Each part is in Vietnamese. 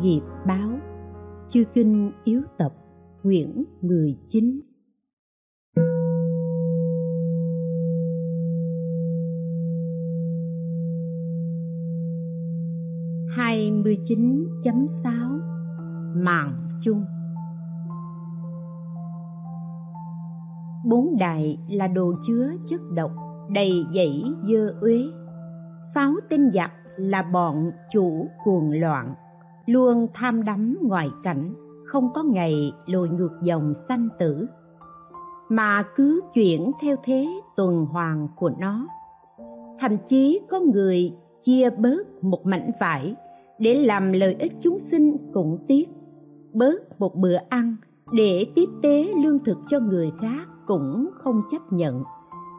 Nghiệp báo, chư kinh yếu tập, quyển 19. Hai 19.6 Màng chung. Bốn đại là đồ chứa chất độc, đầy dẫy dơ uế. Sáu tên giặc là bọn chủ cuồng loạn, luôn tham đắm ngoại cảnh, không có ngày lội ngược dòng sanh tử, mà cứ chuyển theo thế tuần hoàn của nó. Thậm chí có người chia bớt một mảnh vải để làm lợi ích chúng sinh cũng tiếc, bớt một bữa ăn để tiếp tế lương thực cho người khác cũng không chấp nhận,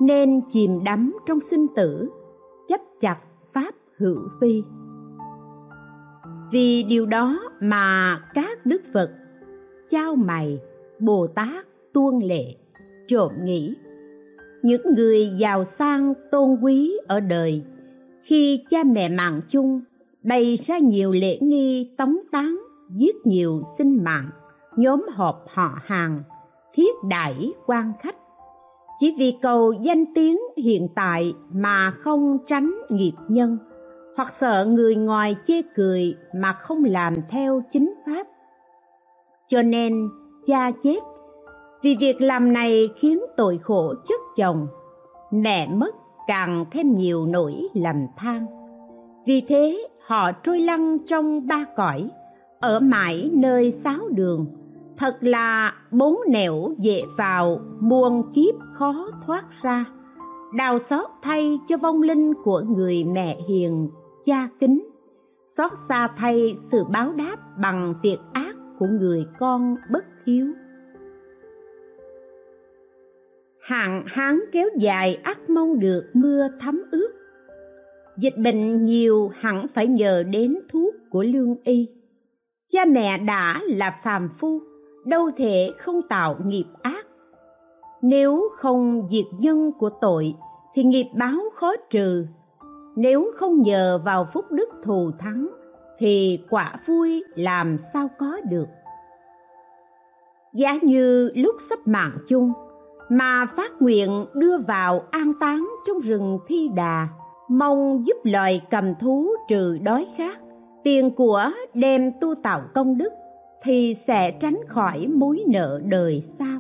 nên chìm đắm trong sinh tử, chấp chặt pháp hữu vi. Vì điều đó mà các đức Phật, chau mày, Bồ Tát tuôn lệ, trộm nghĩ những người giàu sang tôn quý ở đời, khi cha mẹ mạng chung, bày ra nhiều lễ nghi tống táng, giết nhiều sinh mạng, nhóm họp họ hàng, thiết đãi quan khách, chỉ vì cầu danh tiếng hiện tại mà không tránh nghiệp nhân, hoặc sợ người ngoài chê cười mà không làm theo chính pháp. Cho nên cha chết, vì việc làm này khiến tội khổ chất chồng, mẹ mất càng thêm nhiều nỗi lầm than. Vì thế họ trôi lăn trong ba cõi, ở mãi nơi sáu đường, thật là bốn nẻo dễ vào, muôn kiếp khó thoát ra. Đau xót thay cho vong linh của người mẹ hiền, cha kính, xót xa thay sự báo đáp bằng việc ác của người con bất hiếu. Hạn hán kéo dài ắt mong được mưa thấm ướt, dịch bệnh nhiều hẳn phải nhờ đến thuốc của lương y. Cha mẹ đã là phàm phu, đâu thể không tạo nghiệp ác. Nếu không diệt nhân của tội thì nghiệp báo khó trừ. Nếu không nhờ vào phúc đức thù thắng thì quả vui làm sao có được. Giả như lúc sắp mạng chung mà phát nguyện đưa vào an táng trong rừng Thi Đà, mong giúp loài cầm thú trừ đói khát, tiền của đem tu tạo công đức, thì sẽ tránh khỏi mối nợ đời sau.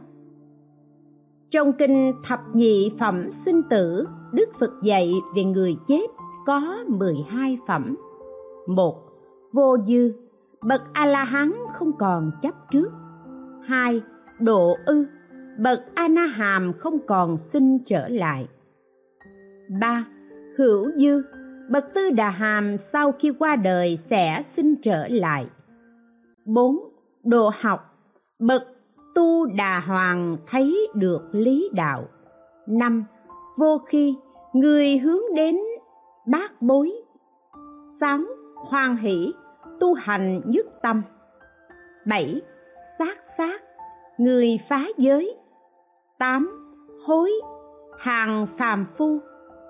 Trong kinh Thập Nhị Phẩm Sinh Tử, Đức Phật dạy về người chết có 12 phẩm. 1. Vô dư, bậc A-la-hán không còn chấp trước. 2. Độ ư, bậc A-na-hàm không còn sinh trở lại. 3. Hữu dư, bậc Tư Đà Hàm sau khi qua đời sẽ sinh trở lại. 4. Độ học, bậc Tu Đà Hoàng thấy được lý đạo. 5. Vô khi, người hướng đến bát bối. 6. Hoan hỷ, tu hành nhất tâm. 7. Sát sát, người phá giới. 8. Hối, hàng phàm phu.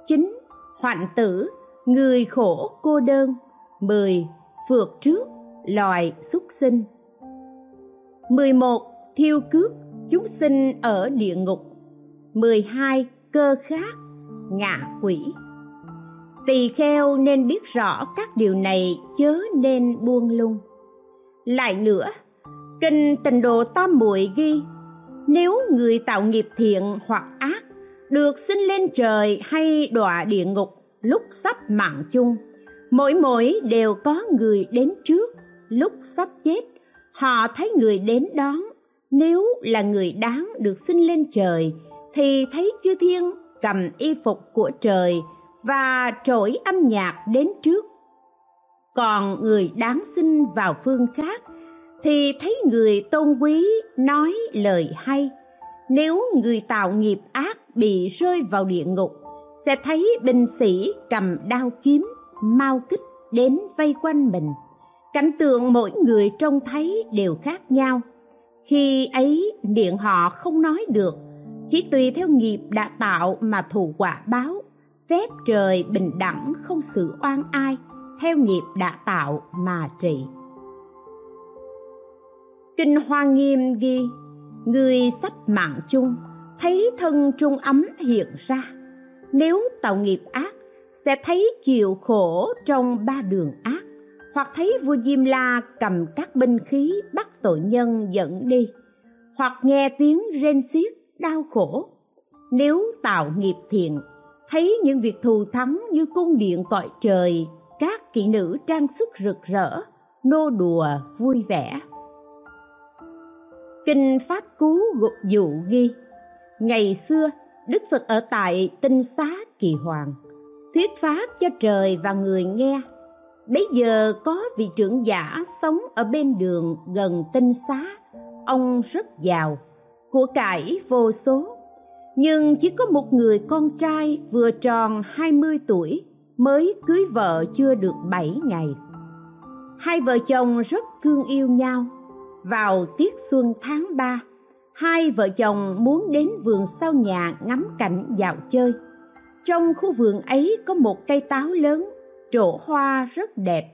9. Hoạn tử, người khổ cô đơn. 10. Phượt trước, loài súc sinh. 11. Thiêu cướp, chúng sinh ở địa ngục. 12. Cơ khát, ngạ quỷ. Tỳ kheo nên biết rõ các điều này, chớ nên buông lung. Lại nữa, kinh Tịnh Độ Tam Muội ghi: nếu người tạo nghiệp thiện hoặc ác, được sinh lên trời hay đọa địa ngục, lúc sắp mạng chung, mỗi đều có người đến trước. Lúc sắp chết, họ thấy người đến đón. Nếu là người đáng được sinh lên trời thì thấy chư thiên cầm y phục của trời và trỗi âm nhạc đến trước. Còn người đáng sinh vào phương khác thì thấy người tôn quý nói lời hay. Nếu người tạo nghiệp ác bị rơi vào địa ngục, sẽ thấy binh sĩ cầm đao kiếm, mao kích đến vây quanh mình. Cảnh tượng mỗi người trông thấy đều khác nhau. Khi ấy miệng họ không nói được, chỉ tùy theo nghiệp đã tạo mà thụ quả báo. Phép trời bình đẳng, không xử oan ai, theo nghiệp đã tạo mà trị. Trinh Hoa Nghiêm ghi: người sách mạng chung, thấy thân trung ấm hiện ra. Nếu tạo nghiệp ác, sẽ thấy chịu khổ trong ba đường ác, hoặc thấy vua Diêm La cầm các binh khí bắt tội nhân dẫn đi, hoặc nghe tiếng rên xiết đau khổ. Nếu tạo nghiệp thiện, thấy những việc thù thắng như cung điện cõi trời, các kỹ nữ trang sức rực rỡ, nô đùa vui vẻ. Kinh Pháp Cú Dụ ghi: ngày xưa Đức Phật ở tại Tinh Xá Kỳ Hoàng, thuyết pháp cho trời và người nghe. Bấy giờ có vị trưởng giả sống ở bên đường gần Tinh Xá. Ông rất giàu, của cải vô số, nhưng chỉ có một người con trai vừa tròn 20 tuổi, mới cưới vợ chưa được 7 ngày. Hai vợ chồng rất thương yêu nhau. Vào tiết xuân tháng 3, hai vợ chồng muốn đến vườn sau nhà ngắm cảnh dạo chơi. Trong khu vườn ấy có một cây táo lớn, trổ hoa rất đẹp.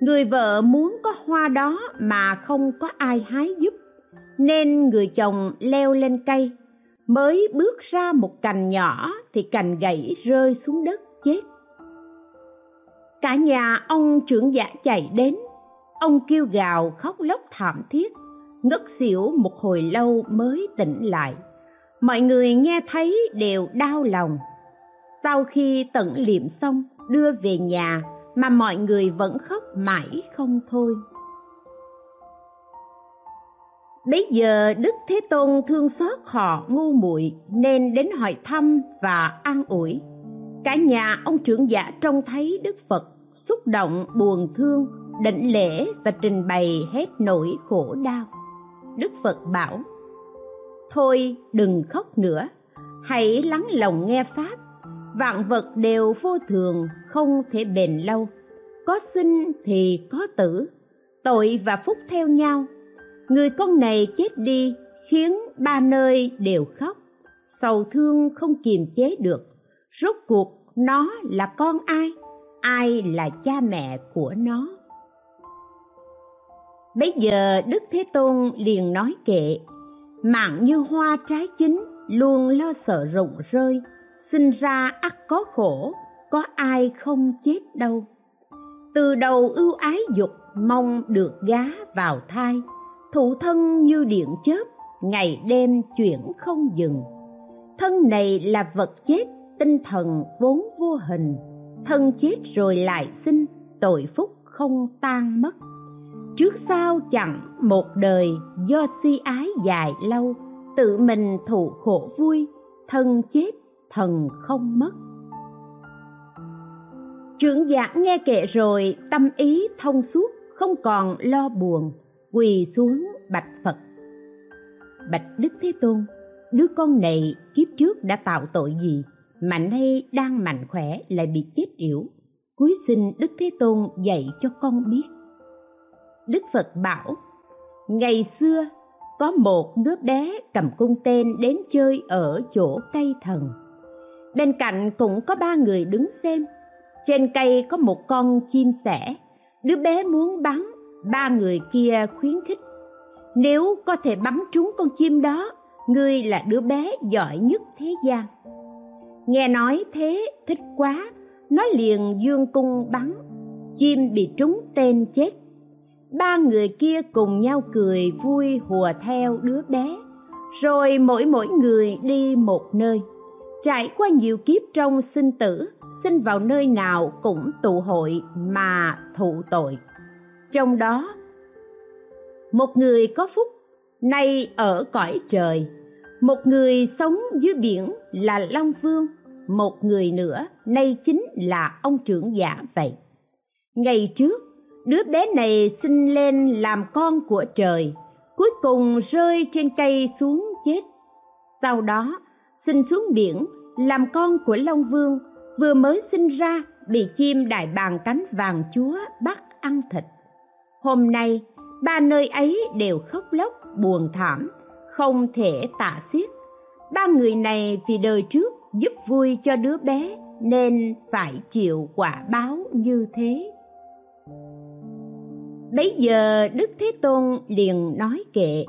Người vợ muốn có hoa đó mà không có ai hái giúp, nên người chồng leo lên cây. Mới bước ra một cành nhỏ thì cành gãy rơi xuống đất chết. Cả nhà ông trưởng giả chạy đến. Ông kêu gào khóc lóc thảm thiết, ngất xỉu một hồi lâu mới tỉnh lại. Mọi người nghe thấy đều đau lòng. Sau khi tận liệm xong đưa về nhà mà mọi người vẫn khóc mãi không thôi. Bấy giờ Đức Thế Tôn thương xót họ ngu muội nên đến hỏi thăm và an ủi. Cả nhà ông trưởng giả trông thấy Đức Phật, xúc động buồn thương, đảnh lễ và trình bày hết nỗi khổ đau. Đức Phật bảo: thôi đừng khóc nữa, hãy lắng lòng nghe pháp. Vạn vật đều vô thường, không thể bền lâu. Có sinh thì có tử, tội và phúc theo nhau. Người con này chết đi khiến ba nơi đều khóc, sầu thương không kiềm chế được. Rốt cuộc nó là con ai? Ai là cha mẹ của nó? Bấy giờ Đức Thế Tôn liền nói kệ: mạng như hoa trái chín, luôn lo sợ rụng rơi. Sinh ra ắt có khổ, có ai không chết đâu. Từ đầu ưu ái dục, mong được gá vào thai. Thụ thân như điện chớp, ngày đêm chuyển không dừng. Thân này là vật chết, tinh thần vốn vô hình. Thân chết rồi lại sinh, tội phúc không tan mất. Trước sau chẳng một đời, do si ái dài lâu. Tự mình thụ khổ vui, thân chết thần không mất. Trưởng giả nghe kệ rồi tâm ý thông suốt, không còn lo buồn, quỳ xuống bạch Phật: bạch Đức Thế Tôn, đứa con này kiếp trước đã tạo tội gì mà nay đang mạnh khỏe lại bị chết yểu? Cúi xin Đức Thế Tôn dạy cho con biết. Đức Phật bảo: ngày xưa có một đứa bé cầm cung tên đến chơi ở chỗ cây thần. Bên cạnh cũng có ba người đứng xem. Trên cây có một con chim sẻ. Đứa bé muốn bắn, ba người kia khuyến khích: nếu có thể bắn trúng con chim đó, ngươi là đứa bé giỏi nhất thế gian. Nghe nói thế thích quá, nó liền dương cung bắn. Chim bị trúng tên chết. Ba người kia cùng nhau cười vui hùa theo đứa bé. Rồi mỗi người đi một nơi. Trải qua nhiều kiếp trong sinh tử, sinh vào nơi nào cũng tụ hội mà thụ tội. Trong đó, một người có phúc, nay ở cõi trời. Một người sống dưới biển là Long Vương. Một người nữa, nay chính là ông trưởng giả vậy. Ngày trước, đứa bé này sinh lên làm con của trời, cuối cùng rơi trên cây xuống chết. Sau đó, sinh xuống biển làm con của Long Vương, vừa mới sinh ra bị chim đại bàng cánh vàng chúa bắt ăn thịt. Hôm nay, ba nơi ấy đều khóc lóc buồn thảm, không thể tả xiết. Ba người này vì đời trước giúp vui cho đứa bé nên phải chịu quả báo như thế. Bấy giờ Đức Thế Tôn liền nói kệ: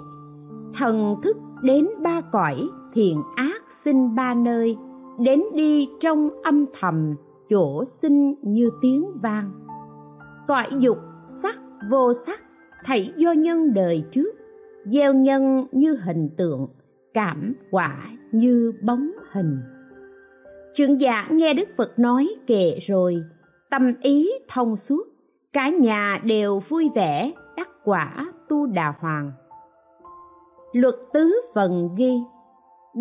thần thức đến ba cõi, thiện ác sinh ba nơi, đến đi trong âm thầm, chỗ sinh như tiếng vang. Cõi dục sắc vô sắc, thảy do nhân đời trước, gieo nhân như hình tượng, cảm quả như bóng hình. Trưởng giả nghe Đức Phật nói kệ rồi, tâm ý thông suốt, cả nhà đều vui vẻ, đắc quả Tu Đà Hoàng. Luật tứ phần ghi.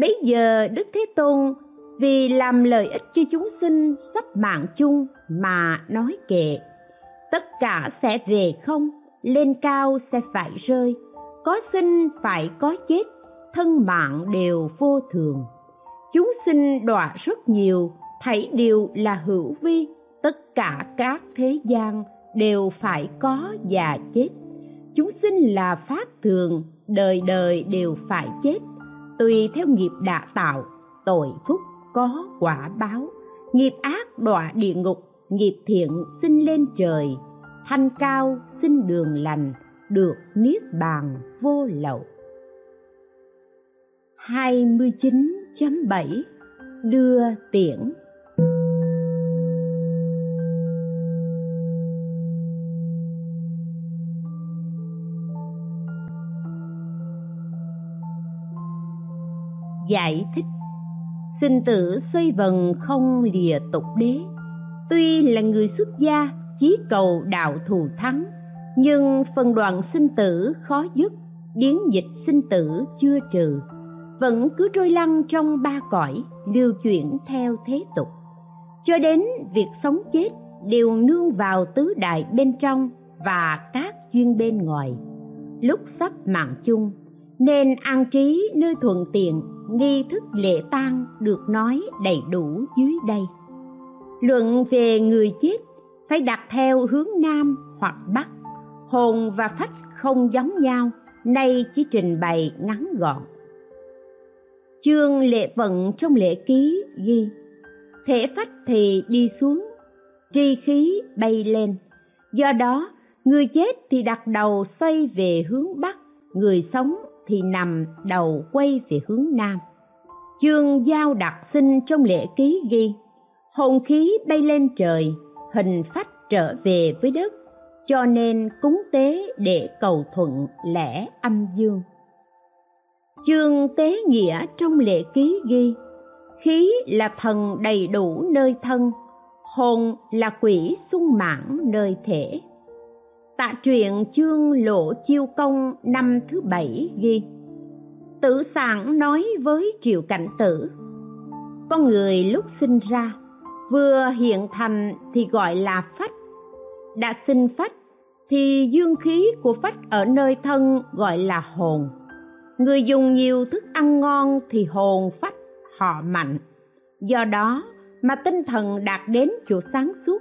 Bấy giờ Đức Thế Tôn vì làm lợi ích cho chúng sinh sắp mạng chung mà nói kệ: tất cả sẽ về không, lên cao sẽ phải rơi, có sinh phải có chết, thân mạng đều vô thường. Chúng sinh đọa rất nhiều, thảy đều là hữu vi, tất cả các thế gian đều phải có và chết. Chúng sinh là pháp thường, đời đời đều phải chết, tùy theo nghiệp đã tạo, tội phúc có quả báo. Nghiệp ác đọa địa ngục, nghiệp thiện sinh lên trời, thanh cao xin đường lành, được niết bàn vô lậu. 29.7 Đưa tiễn. Giải thích: sinh tử xoay vần không lìa tục đế. Tuy là người xuất gia, chí cầu đạo thù thắng, nhưng phần đoạn sinh tử khó dứt, biến dịch sinh tử chưa trừ, vẫn cứ trôi lăn trong ba cõi, lưu chuyển theo thế tục. Cho đến việc sống chết đều nương vào tứ đại bên trong và các duyên bên ngoài. Lúc sắp mạng chung nên an trí nơi thuận tiện, nghi thức lễ tang được nói đầy đủ dưới đây. Luận về người chết phải đặt theo hướng nam hoặc bắc, hồn và phách không giống nhau, nay chỉ trình bày ngắn gọn. Chương lễ vận trong lễ ký ghi: thể phách thì đi xuống, tri khí bay lên. Do đó, người chết thì đặt đầu xoay về hướng bắc, người sống thì nằm đầu quay về hướng nam. Chương giao đặc sinh trong lễ ký ghi: hồn khí bay lên trời, hình phách trở về với đất, cho nên cúng tế để cầu thuận lẽ âm dương. Chương tế nghĩa trong lễ ký ghi: khí là thần đầy đủ nơi thân, hồn là quỷ sung mãn nơi thể. Tạ truyện chương lộ chiêu công năm thứ 7 ghi: Tử Sảng nói với Triệu Cảnh Tử: con người lúc sinh ra vừa hiện thành thì gọi là phách, đã sinh phách thì dương khí của phách ở nơi thân gọi là hồn. Người dùng nhiều thức ăn ngon thì hồn phách họ mạnh, do đó mà tinh thần đạt đến chỗ sáng suốt.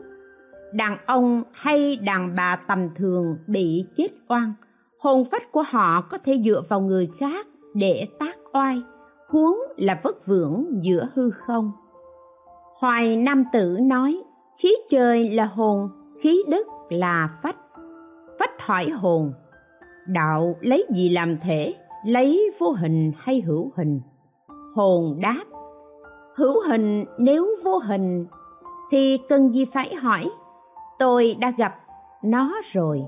Đàn ông hay đàn bà tầm thường bị chết oan, hồn phách của họ có thể dựa vào người khác để tác oai, huống là vất vưởng giữa hư không. Hoài Nam Tử nói: khí trời là hồn, khí đất là phách. Phách hỏi hồn: đạo lấy gì làm thể, lấy vô hình hay hữu hình? Hồn đáp: hữu hình, nếu vô hình thì cần gì phải hỏi, tôi đã gặp nó rồi.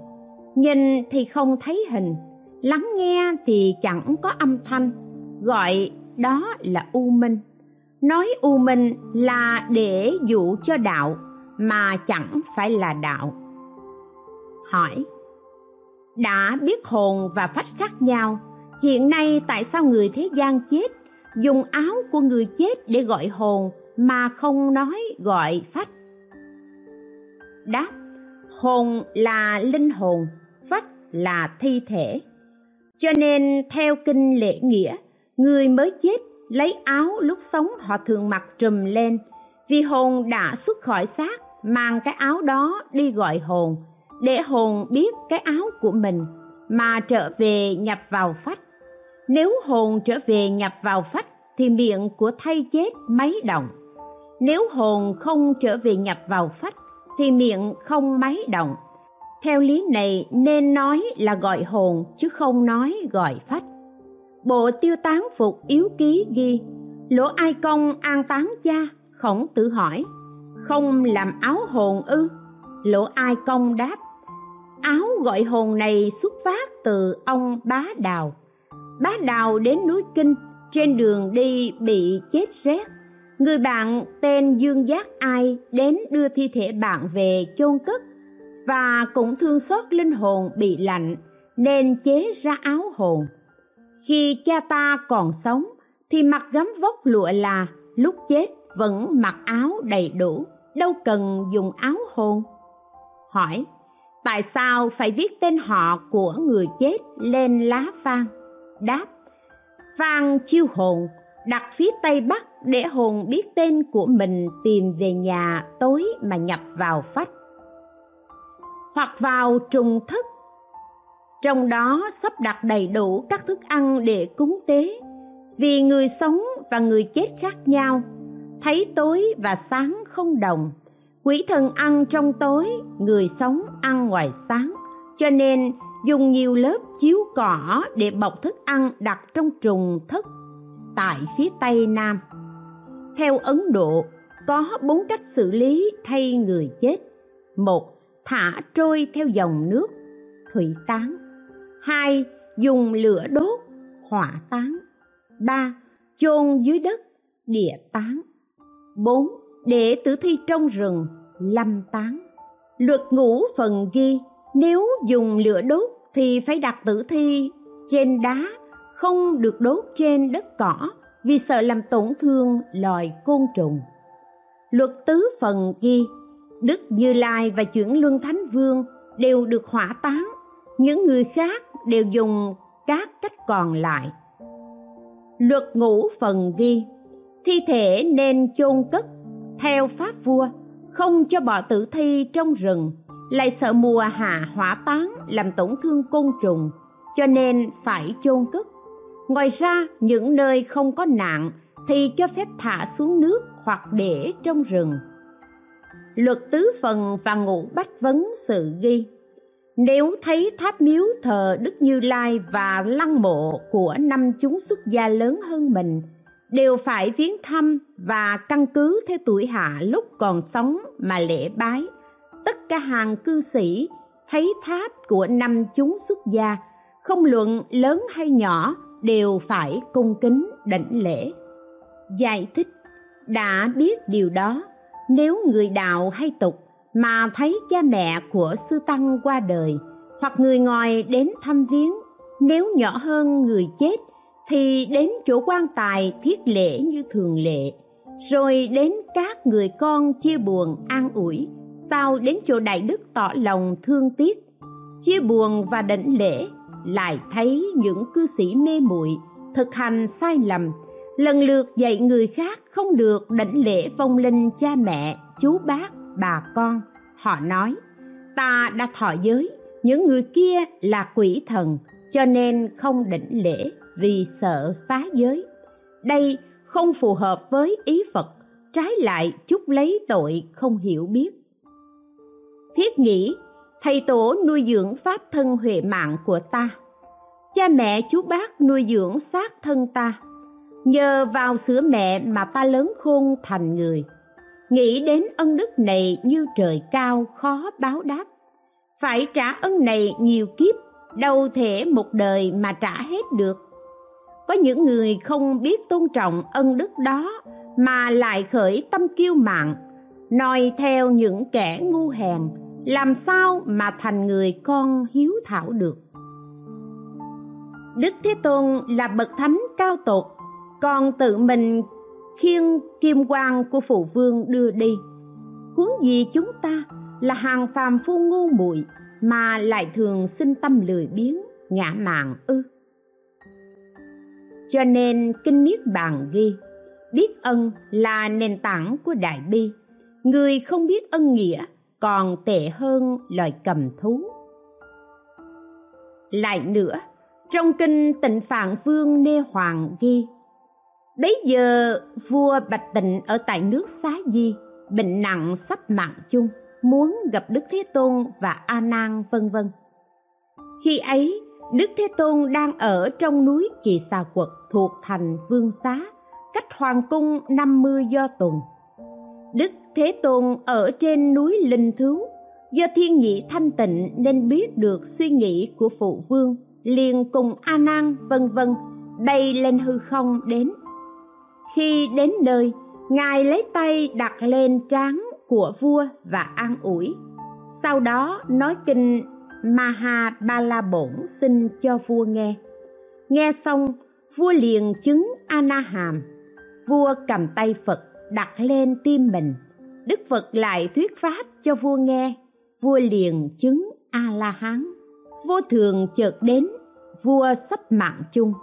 Nhìn thì không thấy hình, lắng nghe thì chẳng có âm thanh, gọi đó là u minh. Nói u minh là để dụ cho đạo, mà chẳng phải là đạo. Hỏi: đã biết hồn và phách khác nhau, hiện nay tại sao người thế gian chết dùng áo của người chết để gọi hồn mà không nói gọi phách? Đáp: hồn là linh hồn, phách là thi thể. Cho nên theo kinh lễ nghĩa, người mới chết lấy áo lúc sống họ thường mặc trùm lên, vì hồn đã xuất khỏi xác, mang cái áo đó đi gọi hồn, để hồn biết cái áo của mình mà trở về nhập vào phách. Nếu hồn trở về nhập vào phách thì miệng của thay chết máy động, nếu hồn không trở về nhập vào phách thì miệng không máy động. Theo lý này nên nói là gọi hồn chứ không nói gọi phách. Bộ Tiêu Tán Phục Yếu Ký ghi: Lỗ Ai Công an táng cha, Khổng Tử hỏi: Không làm áo hồn ư? Lỗ Ai Công đáp: Áo gọi hồn này xuất phát từ ông Bá Đào. Bá Đào đến núi Kinh, trên đường đi bị chết rét. Người bạn tên Dương Giác Ai đến đưa thi thể bạn về chôn cất và cũng thương xót linh hồn bị lạnh nên chế ra áo hồn. Khi cha ta còn sống thì mặc gấm vóc lụa là, lúc chết vẫn mặc áo đầy đủ, đâu cần dùng áo hồn. Hỏi: Tại sao phải viết tên họ của người chết lên lá phang? Đáp: Phang chiêu hồn, đặt phía tây bắc để hồn biết tên của mình tìm về nhà tối mà nhập vào phách, hoặc vào trùng thất. Trong đó sắp đặt đầy đủ các thức ăn để cúng tế, vì người sống và người chết khác nhau, thấy tối và sáng không đồng. Quỷ thần ăn trong tối, người sống ăn ngoài sáng, cho nên dùng nhiều lớp chiếu cỏ để bọc thức ăn đặt trong trùng thất tại phía tây nam. Theo Ấn Độ, có 4 cách xử lý thay người chết: 1. Thả trôi theo dòng nước, thủy táng; 2. Dùng lửa đốt, hỏa táng; 3. Chôn dưới đất, địa táng; 4. Để tử thi trong rừng, lâm táng. Luật Ngũ Phần ghi: Nếu dùng lửa đốt thì phải đặt tử thi trên đá, không được đốt trên đất cỏ, vì sợ làm tổn thương loài côn trùng. Luật Tứ Phần ghi: Đức Như Lai và Chuyển Luân Thánh Vương đều được hỏa táng, những người khác đều dùng các cách còn lại. Luật Ngũ Phần ghi: Thi thể nên chôn cất theo pháp vua, không cho bỏ tử thi trong rừng, lại sợ mùa hạ hỏa táng làm tổn thương côn trùng, cho nên phải chôn cất. Ngoài ra, những nơi không có nạn thì cho phép thả xuống nước hoặc để trong rừng. Luật Tứ Phần và Ngũ Bách Vấn Sự ghi: Nếu thấy tháp miếu thờ Đức Như Lai và lăng mộ của 5 chúng xuất gia lớn hơn mình, đều phải viếng thăm và căn cứ theo tuổi hạ lúc còn sống mà lễ bái. Tất cả hàng cư sĩ thấy tháp của 5 chúng xuất gia, không luận lớn hay nhỏ, đều phải cung kính đảnh lễ. Giải thích: Đã biết điều đó, nếu người đạo hay tục mà thấy cha mẹ của sư tăng qua đời hoặc người ngoài đến thăm viếng, nếu nhỏ hơn người chết thì đến chỗ quan tài thiết lễ như thường lệ, rồi đến các người con chia buồn an ủi, sau đến chỗ đại đức tỏ lòng thương tiếc, chia buồn và đảnh lễ. Lại thấy những cư sĩ mê muội thực hành sai lầm, lần lượt dạy người khác không được đảnh lễ vong linh cha mẹ, chú bác, bà con. Họ nói: Ta đã thọ giới, những người kia là quỷ thần, cho nên không đảnh lễ vì sợ phá giới. Đây không phù hợp với ý Phật, trái lại chuốc lấy tội không hiểu biết. Thiết nghĩ: Thầy tổ nuôi dưỡng pháp thân huệ mạng của ta, cha mẹ chú bác nuôi dưỡng xác thân ta, nhờ vào sữa mẹ mà ta lớn khôn thành người. Nghĩ đến ân đức này như trời cao, khó báo đáp. Phải trả ân này nhiều kiếp, đâu thể một đời mà trả hết được. Có những người không biết tôn trọng ân đức đó mà lại khởi tâm kiêu mạn, noi theo những kẻ ngu hèn, làm sao mà thành người con hiếu thảo được. Đức Thế Tôn là bậc thánh cao tột, còn tự mình khiêng kim quang của phụ vương đưa đi. Huống gì chúng ta là hàng phàm phu ngu muội mà lại thường sinh tâm lười biếng, ngã mạn ư? Cho nên Kinh Niết Bàn ghi: Biết ân là nền tảng của đại bi, người không biết ân nghĩa còn tệ hơn loài cầm thú. Lại nữa, trong kinh Tịnh Phạn Vương Nê Hoàng ghi: Bấy giờ vua Bạch Tịnh ở tại nước Xá Di, bệnh nặng sắp mạng chung, muốn gặp Đức Thế Tôn và A Nan vân vân. Khi ấy, Đức Thế Tôn đang ở trong núi Kỳ Xà Quật thuộc thành Vương Xá, cách hoàng cung 50 do tuần. Đức Thế Tôn ở trên núi Linh Thứu, do thiên nhị thanh tịnh nên biết được suy nghĩ của phụ vương, liền cùng A Nan vân vân bay lên hư không đến. Khi đến nơi, ngài lấy tay đặt lên trán của vua và an ủi, sau đó nói kinh Maha Ba La Bổn xin cho vua nghe. Nghe xong, vua liền chứng A Na Hàm. Vua cầm tay Phật đặt lên tim mình, Đức Phật lại thuyết pháp cho vua nghe, vua liền chứng A La Hán. Vô thường chợt đến, vua sắp mạng chung,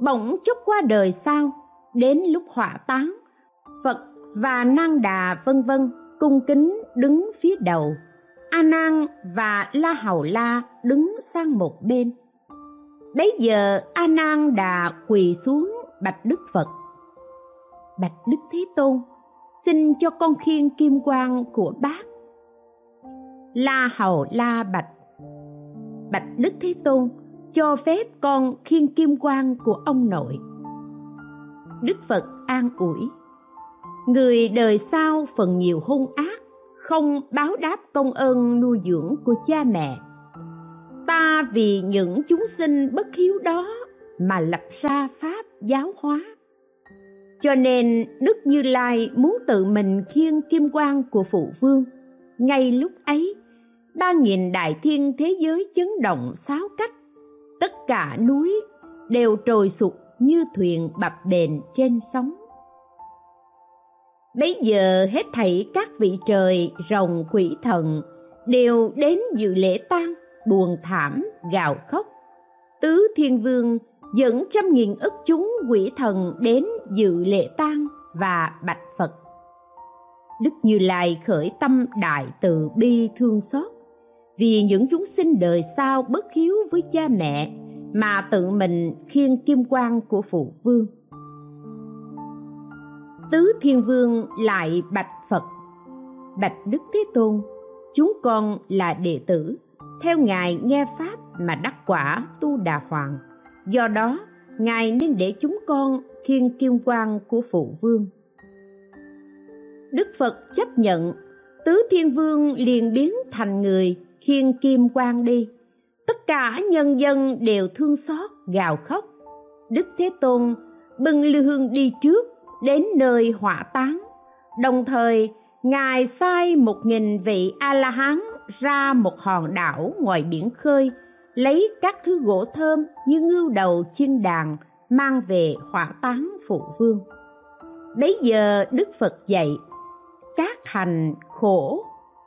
bỗng chốc qua đời sao, đến lúc hỏa táng, Phật và Nan Đà vân vân cung kính đứng phía đầu, A Nan và La Hầu La đứng sang một bên. Bấy giờ A Nan Đà quỳ xuống bạch Đức Phật: Bạch Đức Thế Tôn, xin cho con khiêng kim quan của bác. La Hầu La bạch: Bạch Đức Thế Tôn, cho phép con khiêng kim quan của ông nội. Đức Phật an ủi: Người đời sau phần nhiều hung ác, không báo đáp công ơn nuôi dưỡng của cha mẹ. Ta vì những chúng sinh bất hiếu đó mà lập ra pháp giáo hóa. Cho nên Đức Như Lai muốn tự mình khiêng kim quan của phụ vương. Ngay lúc ấy, 3.000 đại thiên thế giới chấn động sáu cách, tất cả núi đều trồi sụp như thuyền bập bềnh trên sóng. Bấy giờ hết thảy các vị trời, rồng, quỷ thần đều đến dự lễ tang, buồn thảm, gào khóc. Tứ Thiên Vương dẫn 100.000 ức chúng quỷ thần đến dự lễ tang và bạch Phật. Đức Như Lai khởi tâm đại từ bi thương xót, vì những chúng sinh đời sau bất hiếu với cha mẹ mà tự mình khiêng kim quan của phụ vương. Tứ Thiên Vương lại bạch Phật: Bạch Đức Thế Tôn, chúng con là đệ tử, theo ngài nghe pháp mà đắc quả Tu Đà Hoàng, do đó ngài nên để chúng con khiêng kim quan của phụ vương. Đức Phật chấp nhận, Tứ Thiên Vương liền biến thành người khiêng kim quan đi. Tất cả nhân dân đều thương xót gào khóc. Đức Thế Tôn bưng lư hương đi trước đến nơi hỏa táng, đồng thời ngài sai 1.000 vị A La Hán ra một hòn đảo ngoài biển khơi, lấy các thứ gỗ thơm như ngưu đầu chiên đàn mang về hỏa táng phụ vương. Bấy giờ Đức Phật dạy: Các hành khổ,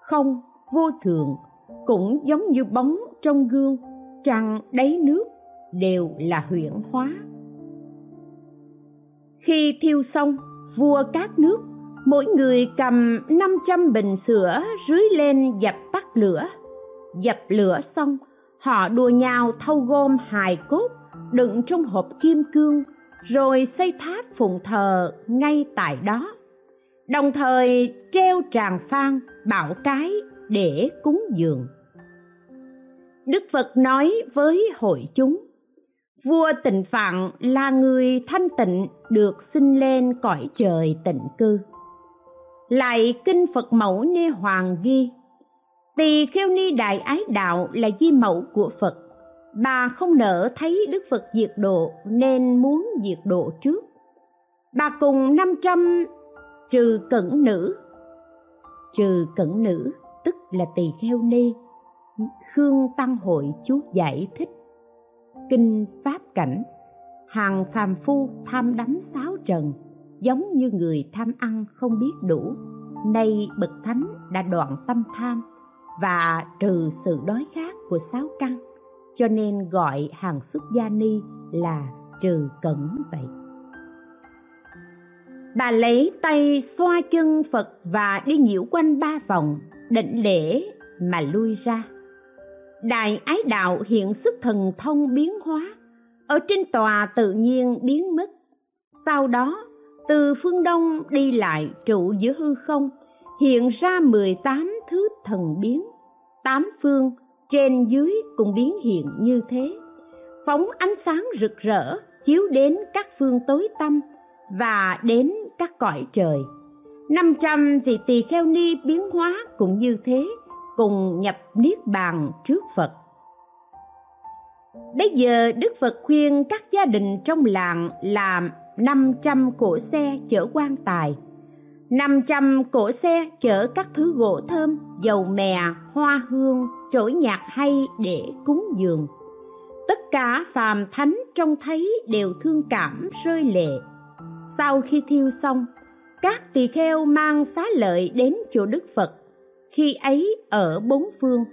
không, vô thường cũng giống như bóng trong gương, trăng đáy nước đều là huyễn hóa. Khi thiêu xong, vua các nước mỗi người cầm 500 bình sữa rưới lên dập tắt lửa. Dập lửa xong, họ đùa nhau thâu gom hài cốt đựng trong hộp kim cương, rồi xây tháp phụng thờ ngay tại đó, đồng thời treo tràng phan, bảo cái để cúng dường. Đức Phật nói với hội chúng: Vua Tịnh Phạn là người thanh tịnh, được sinh lên cõi trời tịnh cư. Lại kinh Phật Mẫu Nê Hoàng ghi: Tỳ Kheo Ni Đại Ái Đạo là di mẫu của Phật, bà không nỡ thấy Đức Phật diệt độ nên muốn diệt độ trước. Bà cùng 500 trừ cẩn nữ tức là Tỳ Kheo Ni, Khương Tăng Hội chú giải thích: Kinh Pháp Cảnh, hàng phàm phu tham đắm sáu trần, giống như người tham ăn không biết đủ. Nay bậc thánh đã đoạn tâm tham và trừ sự đói khát của sáu căn, cho nên gọi hàng xuất gia ni là trừ cẩn vậy. Bà lấy tay xoa chân Phật và đi nhiễu quanh 3 vòng, định lễ mà lui ra. Đại Ái Đạo hiện sức thần thông biến hóa, ở trên tòa tự nhiên biến mất. Sau đó từ phương đông đi lại trụ giữa hư không, hiện ra 18 thứ thần biến, tám phương trên dưới cũng biến hiện như thế, phóng ánh sáng rực rỡ chiếu đến các phương tối tăm và đến các cõi trời. 500 vị tỳ kheo ni biến hóa cũng như thế, cùng nhập niết bàn trước Phật. Bây giờ Đức Phật khuyên các gia đình trong làng làm 500 cỗ xe chở quan tài, 500 cỗ xe chở các thứ gỗ thơm, dầu mè, hoa hương, trỗi nhạc hay để cúng dường. Tất cả phàm thánh trông thấy đều thương cảm rơi lệ. Sau khi thiêu xong, các tỳ kheo mang xá lợi đến chỗ Đức Phật. Khi ấy ở 4 phương,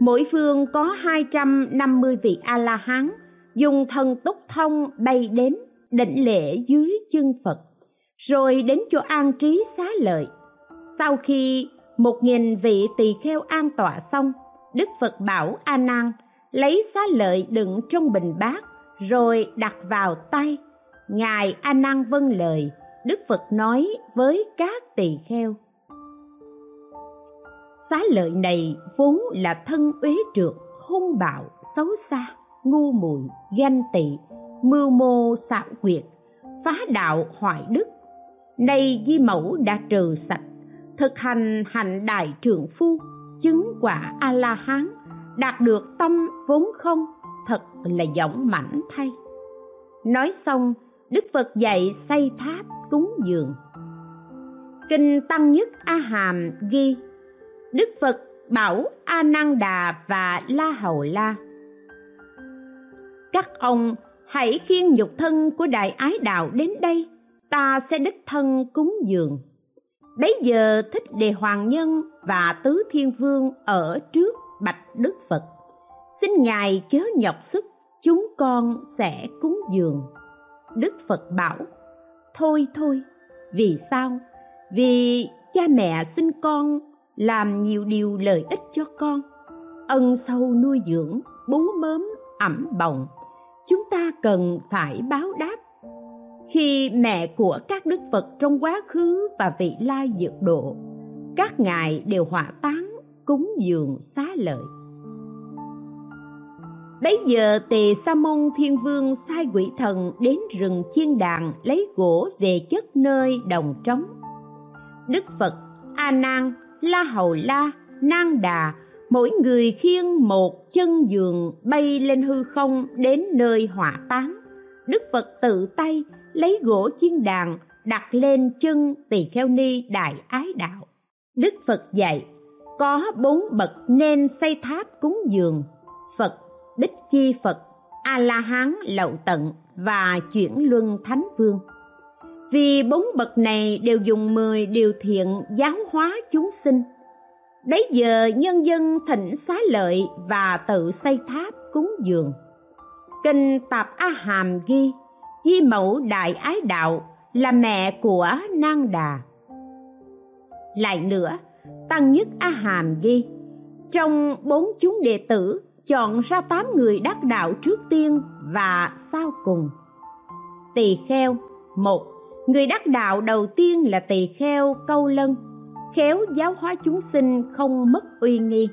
mỗi phương có 250 vị A-la-hán dùng thần túc thông bay đến đảnh lễ dưới chân Phật, rồi đến chỗ an trí xá lợi. Sau khi 1.000 vị tỳ kheo an tọa xong, Đức Phật bảo A Nan lấy xá lợi đựng trong bình bát rồi đặt vào tay. Ngài A Nan vâng lời. Đức Phật nói với các tỳ kheo: xá lợi này vốn là thân uế trượt, hung bạo, xấu xa, ngu muội, ganh tị, mưu mô, xảo quyệt, phá đạo, hoại đức. Nay Di Mẫu đã trừ sạch, thực hành hạnh đại trượng phu, chứng quả A-la-hán, đạt được tâm vốn không, thật là dõng mãnh thay. Nói xong, Đức Phật dạy xây tháp cúng dường. Kinh Tăng Nhất A Hàm ghi: Đức Phật bảo A Nan Đà và La Hầu La: các ông hãy khiêng nhục thân của Đại Ái Đạo đến đây, ta sẽ đích thân cúng dường. Bấy giờ Thích Đề Hoàng Nhân và Tứ Thiên Vương ở trước bạch Đức Phật: xin Ngài chớ nhọc sức, chúng con sẽ cúng dường. Đức Phật bảo: thôi thôi, vì sao? Vì cha mẹ sinh con, làm nhiều điều lợi ích cho con, ân sâu nuôi dưỡng, bú mớm, ẵm bồng, chúng ta cần phải báo đáp. Khi mẹ của các Đức Phật trong quá khứ và vị lai diệt độ, các ngài đều hỏa táng cúng dường xá lợi. Bấy giờ Tề Sa Môn Thiên Vương sai quỷ thần đến rừng Chiên Đàn lấy gỗ về chất nơi đồng trống. Đức Phật, A Nan, La Hầu La, Nan Đà mỗi người khiêng một chân giường bay lên hư không đến nơi hỏa táng. Đức Phật tự tay lấy gỗ Chiên Đàn đặt lên chân tỳ kheo ni Đại Ái Đạo. Đức Phật dạy có 4 bậc nên xây tháp cúng dường: Phật, Bích Chi Phật, A-la-hán Lậu Tận và Chuyển Luân Thánh Vương. Vì 4 bậc này đều dùng 10 điều thiện giáo hóa chúng sinh. Bấy giờ nhân dân thỉnh xá lợi và tự xây tháp cúng dường. Kinh Tạp A Hàm ghi: Di Mẫu Đại Ái Đạo là mẹ của Nan Đà. Lại nữa, Tăng Nhất A Hàm ghi: trong 4 chúng đệ tử chọn ra 8 người đắc đạo trước tiên và sau cùng. Tỳ kheo: 1. Người đắc đạo đầu tiên là tỳ kheo Câu Lân, khéo giáo hóa chúng sinh không mất uy nghi.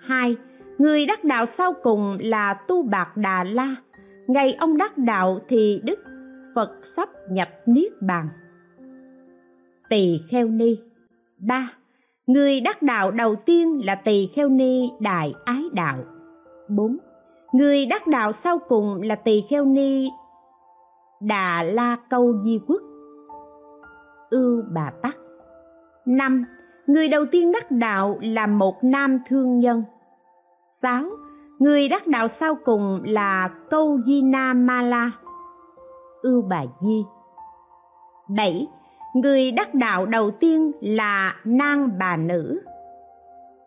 2. Người đắc đạo sau cùng là Tu Bạc Đà La, ngày ông đắc đạo thì Đức Phật sắp nhập niết bàn. Tỳ kheo ni: 3. Người đắc đạo đầu tiên là tỳ kheo ni Đại Ái Đạo. 4. Người đắc đạo sau cùng là tỳ kheo ni Đà La Câu Di Quốc, Ưu Bà Tắc. 5. Người đầu tiên đắc đạo là một nam thương nhân. 6. Người đắc đạo sau cùng là Câu Di Na Ma La, Ưu Bà Di. 7. Người đắc đạo đầu tiên là Nan Bà Nữ.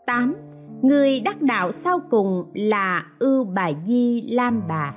8. Người đắc đạo sau cùng là Ưu Bà Di Lam Bà.